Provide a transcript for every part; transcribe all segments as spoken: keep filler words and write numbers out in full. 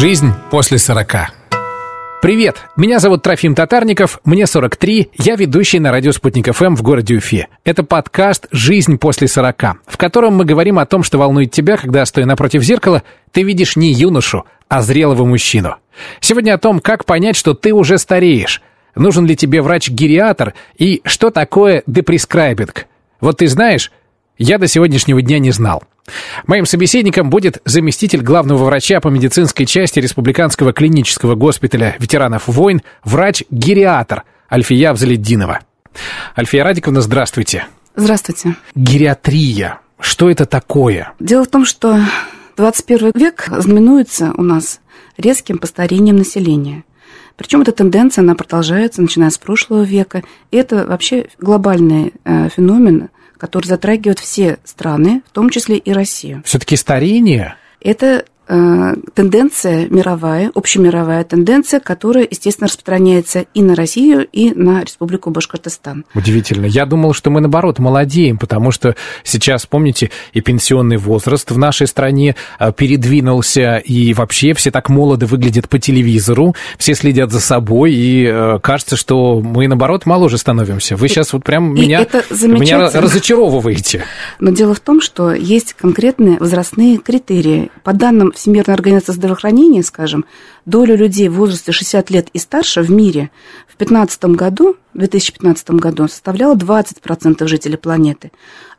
Жизнь после сорока. Привет, меня зовут Трофим Татарников, мне сорок три, я ведущий на радио «Спутник ФМ» в городе Уфе. Это подкаст «Жизнь после сорока», в котором мы говорим о том, что волнует тебя, когда, стоя напротив зеркала, ты видишь не юношу, а зрелого мужчину. Сегодня о том, как понять, что ты уже стареешь, нужен ли тебе врач-гериатр и что такое депрескрайбинг. Вот ты знаешь, я до сегодняшнего дня не знал. Моим собеседником будет заместитель главного врача по медицинской части Республиканского клинического госпиталя ветеранов войн, врач-гериатр Альфия Азалетдинова. Альфия Радиковна, здравствуйте. Здравствуйте. Гериатрия. Что это такое? Дело в том, что двадцать первый век знаменуется у нас резким постарением населения. Причем эта тенденция, она продолжается, начиная с прошлого века. И это вообще глобальный э, феномен, который затрагивает все страны, в том числе и Россию. Все-таки старение? Это э, тенденция мировая, общемировая тенденция, которая, естественно, распространяется и на Россию, и на Республику Башкортостан. Удивительно. Я думал, что мы, наоборот, молодеем, потому что сейчас, помните, и пенсионный возраст в нашей стране передвинулся, и вообще все так молодо выглядят по телевизору, все следят за собой, и э, кажется, что мы, наоборот, моложе становимся. Вы сейчас вот прям меня, меня разочаровываете. Но дело в том, что есть конкретные возрастные критерии. По данным Всемирной организации здравоохранения, скажем, доля людей в возрасте шестьдесят лет и старше в мире в две тысячи пятнадцатом году составляла двадцать процентов жителей планеты,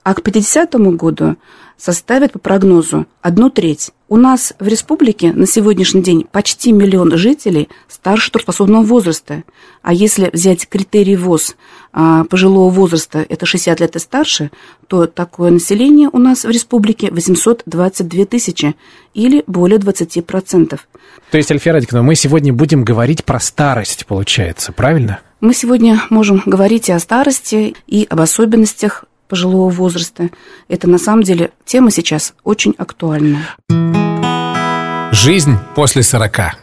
а к пятидесятому году составит по прогнозу одну треть. У нас в республике на сегодняшний день почти миллион жителей старше трудоспособного возраста. А если взять критерий ВОЗ пожилого возраста, это шестьдесят лет и старше, то такое население у нас в республике восемьсот двадцать две тысячи или более двадцати процентов. То есть, Альфия Радиковна, мы сегодня будем говорить про старость, получается, правильно? Мы сегодня можем говорить и о старости, и об особенностях пожилого возраста. Это, на самом деле, тема сейчас очень актуальна. Жизнь после сорока.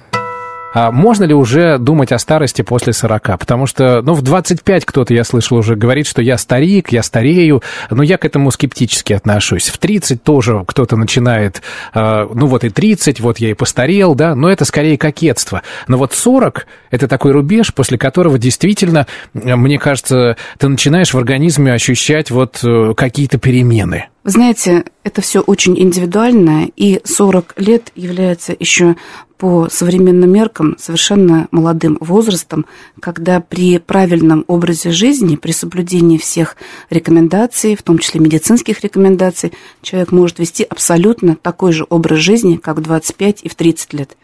А можно ли уже думать о старости после сорока? Потому что, ну, в двадцать пять кто-то, я слышал, уже говорит, что я старик, я старею, но я к этому скептически отношусь. В тридцать тоже кто-то начинает, ну, вот и тридцать, вот я и постарел, да, но это скорее кокетство. Но вот сорок – это такой рубеж, после которого действительно, мне кажется, ты начинаешь в организме ощущать вот какие-то перемены. Вы знаете, это все очень индивидуально, и сорок лет является еще по современным меркам совершенно молодым возрастом, когда при правильном образе жизни, при соблюдении всех рекомендаций, в том числе медицинских рекомендаций, человек может вести абсолютно такой же образ жизни, как в двадцать пять и в тридцать лет.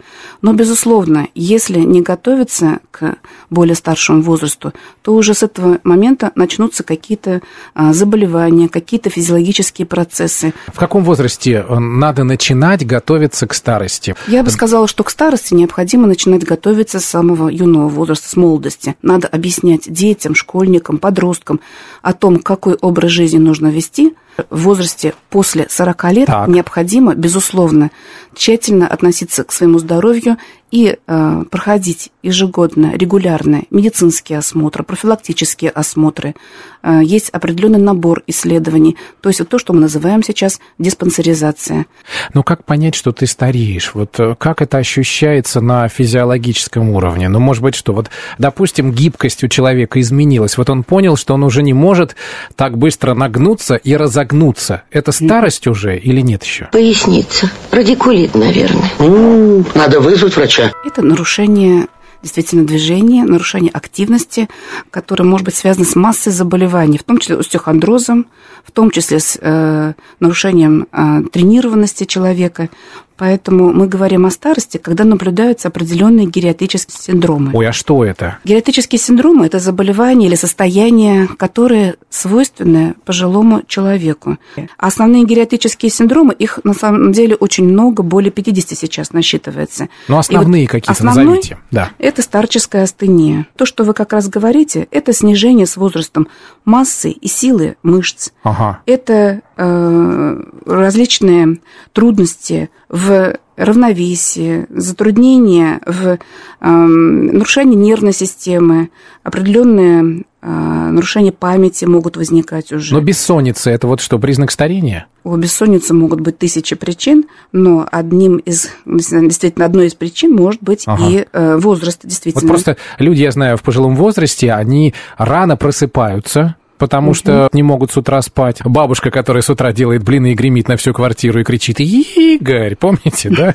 Но, безусловно, если не готовиться к более старшему возрасту, то уже с этого момента начнутся какие-то заболевания, какие-то физиологические процессы. В каком возрасте надо начинать готовиться к старости? Я бы сказала, что к старости необходимо начинать готовиться с самого юного возраста, с молодости. Надо объяснять детям, школьникам, подросткам о том, какой образ жизни нужно вести. В возрасте после сорока лет так. Необходимо, безусловно, тщательно относиться к своему здоровью и э, проходить ежегодно, регулярно медицинские осмотры, профилактические осмотры. Э, есть определенный набор исследований, то есть вот то, что мы называем сейчас диспансеризация. Но как понять, что ты стареешь? Вот как это ощущается на физиологическом уровне? Ну, может быть, что вот, допустим, гибкость у человека изменилась. Вот он понял, что он уже не может так быстро нагнуться и разогнаться. Гнуться. Это старость уже или нет еще? Поясница. Радикулит, наверное. М-м, надо вызвать врача. Это нарушение действительно движения, нарушение активности, которое может быть связано с массой заболеваний, в том числе остеохондрозом, в том числе с э, нарушением э, тренированности человека. Поэтому мы говорим о старости, когда наблюдаются определенные гериатрические синдромы. Ой, а что это? Гериатрические синдромы – это заболевания или состояния, которые свойственны пожилому человеку. Основные гериатрические синдромы, их на самом деле очень много, более пятидесяти сейчас насчитывается. Но основные вот какие-то назовите. Да. Это старческая астения. То, что вы как раз говорите, это снижение с возрастом массы и силы мышц. Ага. Это э, различные трудности в в равновесии, затруднения в э, нарушении нервной системы, определенные нарушения памяти могут возникать уже. Но бессонница – это вот что, признак старения? У бессонницы могут быть тысячи причин, но одним из, действительно, одной из причин может быть ага. и э, возраст, действительно. Вот просто люди, я знаю, в пожилом возрасте, они рано просыпаются, потому что не могут с утра спать. Бабушка, которая с утра делает блины и гремит на всю квартиру и кричит: «Игорь», помните, да?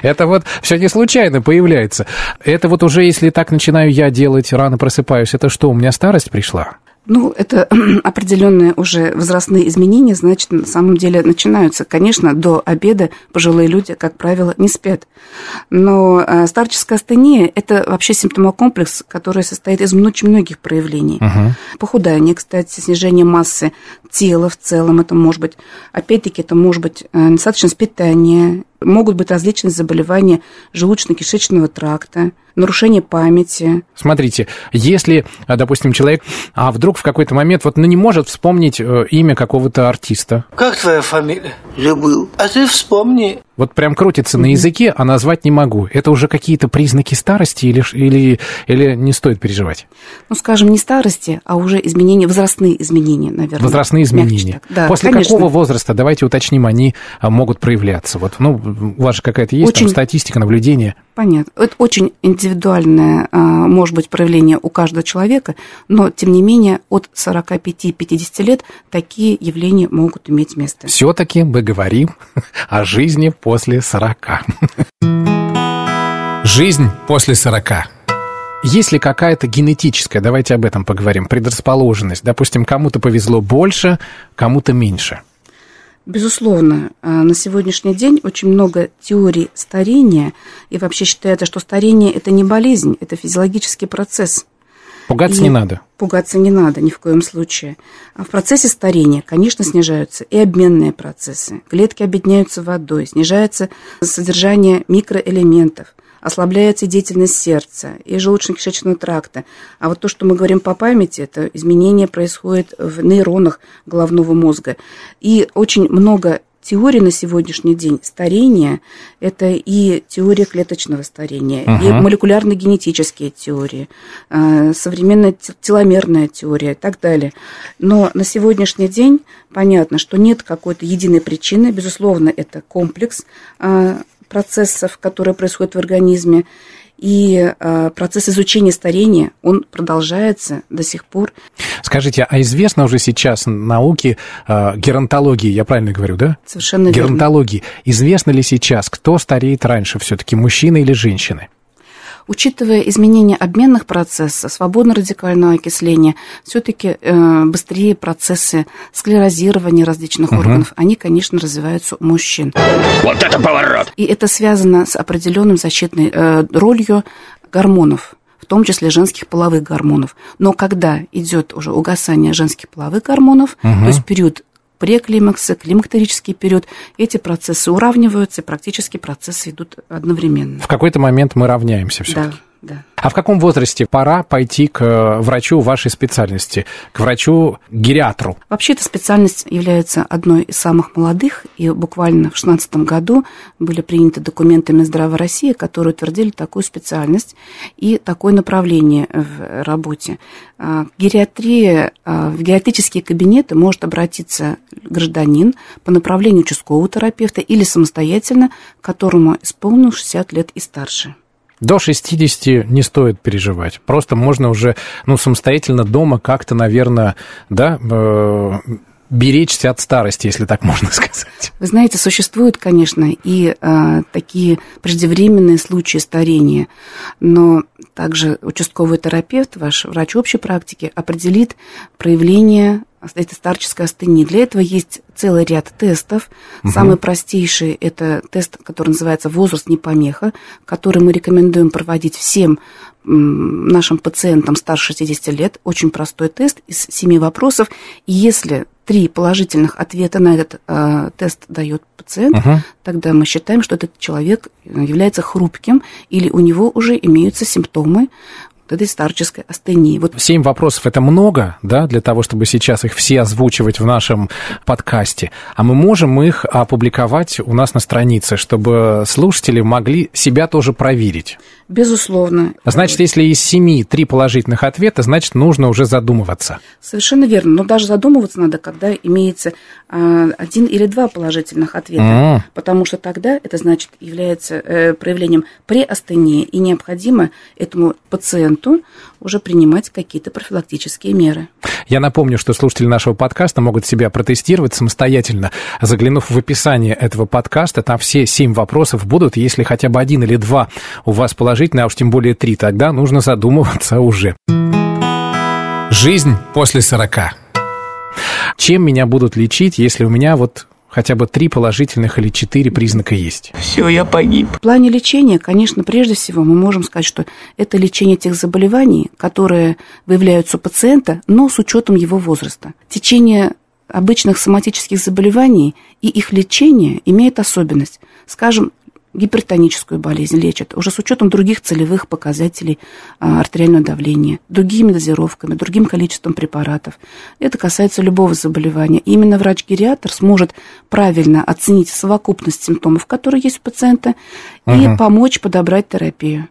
Это вот все не случайно появляется. Это вот уже, если так начинаю я делать, рано просыпаюсь, это что, у меня старость пришла? Ну, это определенные уже возрастные изменения, значит, на самом деле начинаются. Конечно, до обеда пожилые люди, как правило, не спят. Но старческая астения – это вообще симптомокомплекс, который состоит из очень многих проявлений. Угу. Похудание, кстати, снижение массы тела в целом, это может быть, опять-таки, это может быть недостаточность питания, могут быть различные заболевания желудочно-кишечного тракта, нарушение памяти. Смотрите, если, допустим, человек, а вдруг в какой-то момент вот, ну, не может вспомнить имя какого-то артиста. Как твоя фамилия? Забыл. А ты вспомни. Вот прям крутится mm-hmm. на языке, а назвать не могу. Это уже какие-то признаки старости или, или, или не стоит переживать? Ну, скажем, не старости, а уже изменения, возрастные изменения, наверное. Возрастные изменения. Да, после конечно. Какого возраста, давайте уточним, они могут проявляться? Вот, ну, у вас же какая-то есть очень... там, статистика, наблюдение? Понятно. Это очень индивидуальное, может быть, проявление у каждого человека, но, тем не менее, от сорока пяти - пятидесяти лет такие явления могут иметь место. Все-таки мы говорим о жизни после сорока. Жизнь после сорока. Есть ли какая-то генетическая, давайте об этом поговорим, предрасположенность? Допустим, кому-то повезло больше, кому-то меньше. Безусловно, на сегодняшний день очень много теорий старения, и вообще считается, что старение – это не болезнь, это физиологический процесс. Пугаться и не надо. Пугаться не надо ни в коем случае. А в процессе старения, конечно, снижаются и обменные процессы. Клетки объединяются водой, снижается содержание микроэлементов, ослабляется деятельность сердца и желудочно-кишечного тракта. А вот то, что мы говорим по памяти, это изменения происходят в нейронах головного мозга. И очень много теорий на сегодняшний день старения – это и теория клеточного старения, uh-huh. и молекулярно-генетические теории, современная теломерная теория и так далее. Но на сегодняшний день понятно, что нет какой-то единой причины. Безусловно, это комплекс процессов, которые происходят в организме, и э, процесс изучения старения, он продолжается до сих пор. Скажите, а известно уже сейчас науке э, геронтологии, я правильно говорю, да? Совершенно верно. Геронтологии. Известно ли сейчас, кто стареет раньше, все-таки мужчины или женщины? Учитывая изменения обменных процессов, свободно-радикального окисления, все-таки э, быстрее процессы склерозирования различных угу. органов, они, конечно, развиваются у мужчин. Вот это поворот! И это связано с определенной защитной э, ролью гормонов, в том числе женских половых гормонов. Но когда идет уже угасание женских половых гормонов, угу. то есть период преклимаксы, климактерический период, эти процессы уравниваются, и практически процессы идут одновременно. В какой-то момент мы равняемся все-таки. Да, да. А в каком возрасте пора пойти к врачу вашей специальности, к врачу-гериатру? Вообще, эта специальность является одной из самых молодых, и буквально в две тысячи шестнадцатом году были приняты документы Минздрава России, которые утвердили такую специальность и такое направление в работе. Гериатрия, в гериатрические кабинеты может обратиться гражданин по направлению участкового терапевта или самостоятельно, которому исполнилось шестьдесят лет и старше. До шестидесяти не стоит переживать. Просто можно уже, ну, самостоятельно дома как-то, наверное, да, э, беречься от старости, если так можно сказать. Вы знаете, существуют, конечно, и э, такие преждевременные случаи старения, но также участковый терапевт, ваш врач общей практики, определит проявление этой старческой астении. Для этого есть целый ряд тестов. Угу. Самый простейший – это тест, который называется «Возраст не помеха», который мы рекомендуем проводить всем нашим пациентам старше шестидесяти лет. Очень простой тест из семи вопросов. И если три положительных ответа на этот э, тест дает пациент, угу. тогда мы считаем, что этот человек является хрупким или у него уже имеются симптомы вот этой старческой астении. Вот. Семь вопросов – это много, да, для того, чтобы сейчас их все озвучивать в нашем подкасте. А мы можем их опубликовать у нас на странице, чтобы слушатели могли себя тоже проверить. Безусловно. Значит, если из семи три положительных ответа, значит, нужно уже задумываться. Совершенно верно. Но даже задумываться надо, когда имеется один или два положительных ответа. Mm. Потому что тогда это, значит, является проявлением преастении, и необходимо этому пациенту уже принимать какие-то профилактические меры. Я напомню, что слушатели нашего подкаста могут себя протестировать самостоятельно, заглянув в описание этого подкаста. Там все семь вопросов будут. Если хотя бы один или два у вас положительные, а уж тем более три, тогда нужно задумываться уже. Жизнь после сорока. Чем меня будут лечить, если у меня вот хотя бы три положительных или четыре признака есть? Все, я погиб. В плане лечения, конечно, прежде всего мы можем сказать, что это лечение тех заболеваний, которые выявляются у пациента, но с учетом его возраста. Течение обычных соматических заболеваний и их лечение имеет особенность. Скажем, гипертоническую болезнь лечат уже с учетом других целевых показателей артериального давления, другими дозировками, другим количеством препаратов. Это касается любого заболевания. И именно врач-гериатр сможет правильно оценить совокупность симптомов, которые есть у пациента, ага. и помочь подобрать терапию.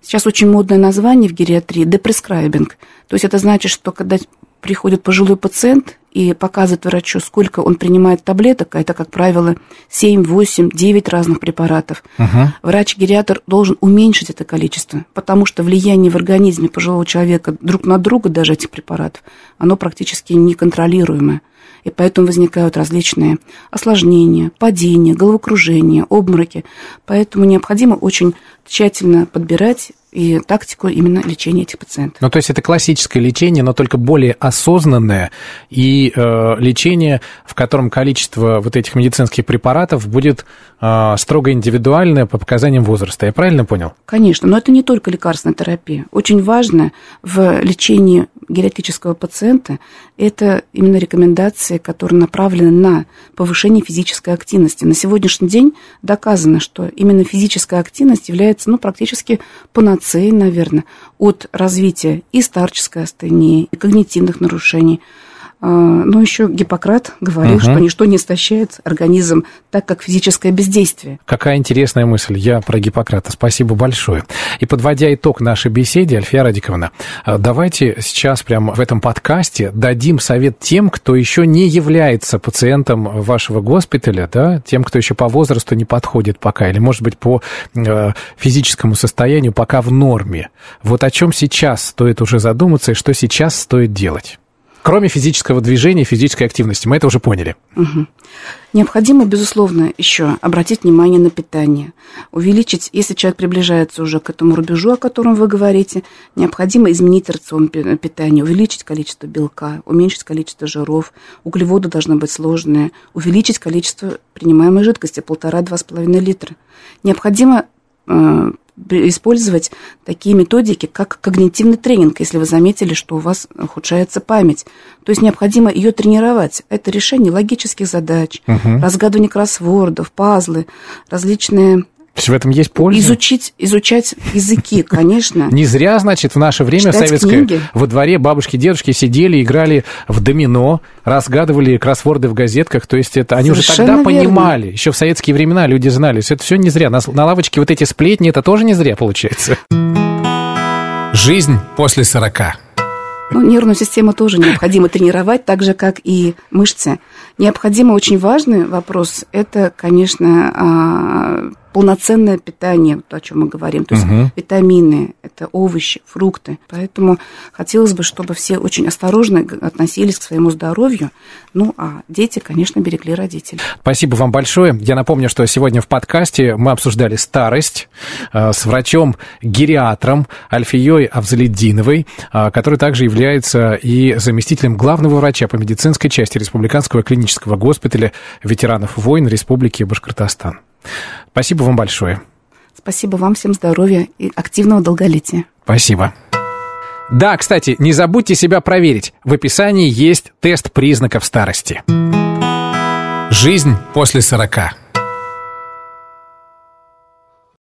Сейчас очень модное название в гериатрии – депрескрайбинг. То есть это значит, что когда приходит пожилой пациент и показывает врачу, сколько он принимает таблеток, а это, как правило, семь, восемь, девять разных препаратов, uh-huh. врач-гериатр должен уменьшить это количество, потому что влияние в организме пожилого человека друг на друга, даже этих препаратов, оно практически неконтролируемое. И поэтому возникают различные осложнения, падения, головокружения, обмороки. Поэтому необходимо очень тщательно подбирать и тактику именно лечения этих пациентов. Ну, то есть это классическое лечение, но только более осознанное, и э, лечение, в котором количество вот этих медицинских препаратов будет э, строго индивидуальное по показаниям возраста. Я правильно понял? Конечно, но это не только лекарственная терапия. Очень важно в лечении гериатрического пациента это именно рекомендации, которые направлены на повышение физической активности. На сегодняшний день доказано, что именно физическая активность является, ну, практически панацеей, наверное, от развития и старческой астении, и когнитивных нарушений. Но еще Гиппократ говорил, угу. что ничто не истощает организм так, как физическое бездействие. Какая интересная мысль. Я про Гиппократа. Спасибо большое. И подводя итог нашей беседе, Альфия Радиковна, давайте сейчас прямо в этом подкасте дадим совет тем, кто еще не является пациентом вашего госпиталя, да, тем, кто еще по возрасту не подходит пока, или, может быть, по физическому состоянию пока в норме. Вот о чем сейчас стоит уже задуматься и что сейчас стоит делать? Кроме физического движения, физической активности. Мы это уже поняли. Угу. Необходимо, безусловно, еще обратить внимание на питание. Увеличить, если человек приближается уже к этому рубежу, о котором вы говорите, необходимо изменить рацион питания, увеличить количество белка, уменьшить количество жиров, углеводы должны быть сложные, увеличить количество принимаемой жидкости, полтора-два с половиной литра. Необходимо э- использовать такие методики, как когнитивный тренинг, если вы заметили, что у вас ухудшается память. То есть необходимо ее тренировать. Это решение логических задач, угу. разгадывание кроссвордов, пазлы, различные... То есть в этом есть польза? Изучить, изучать языки, конечно. Не зря, значит, в наше время советское во дворе бабушки, дедушки сидели, играли в домино, разгадывали кроссворды в газетках. То есть это они уже тогда понимали. Еще в советские времена люди знали. Это все не зря. На, на лавочке вот эти сплетни, это тоже не зря получается. Жизнь после сорока. Ну, нервную систему тоже необходимо тренировать, так же, как и мышцы. Необходимо, очень важный вопрос, это, конечно, полноценное питание, то, о чем мы говорим. То есть угу. витамины, это овощи, фрукты. Поэтому хотелось бы, чтобы все очень осторожно относились к своему здоровью. Ну, а дети, конечно, берегли родителей. Спасибо вам большое. Я напомню, что сегодня в подкасте мы обсуждали старость с врачом-гериатром Альфией Азалетдиновой, который также является и заместителем главного врача по медицинской части Республиканского клинического госпиталя ветеранов войн Республики Башкортостан. Спасибо вам большое. Спасибо вам, всем здоровья и активного долголетия. Спасибо. Да, кстати, не забудьте себя проверить. В описании есть тест признаков старости. Жизнь после сорока.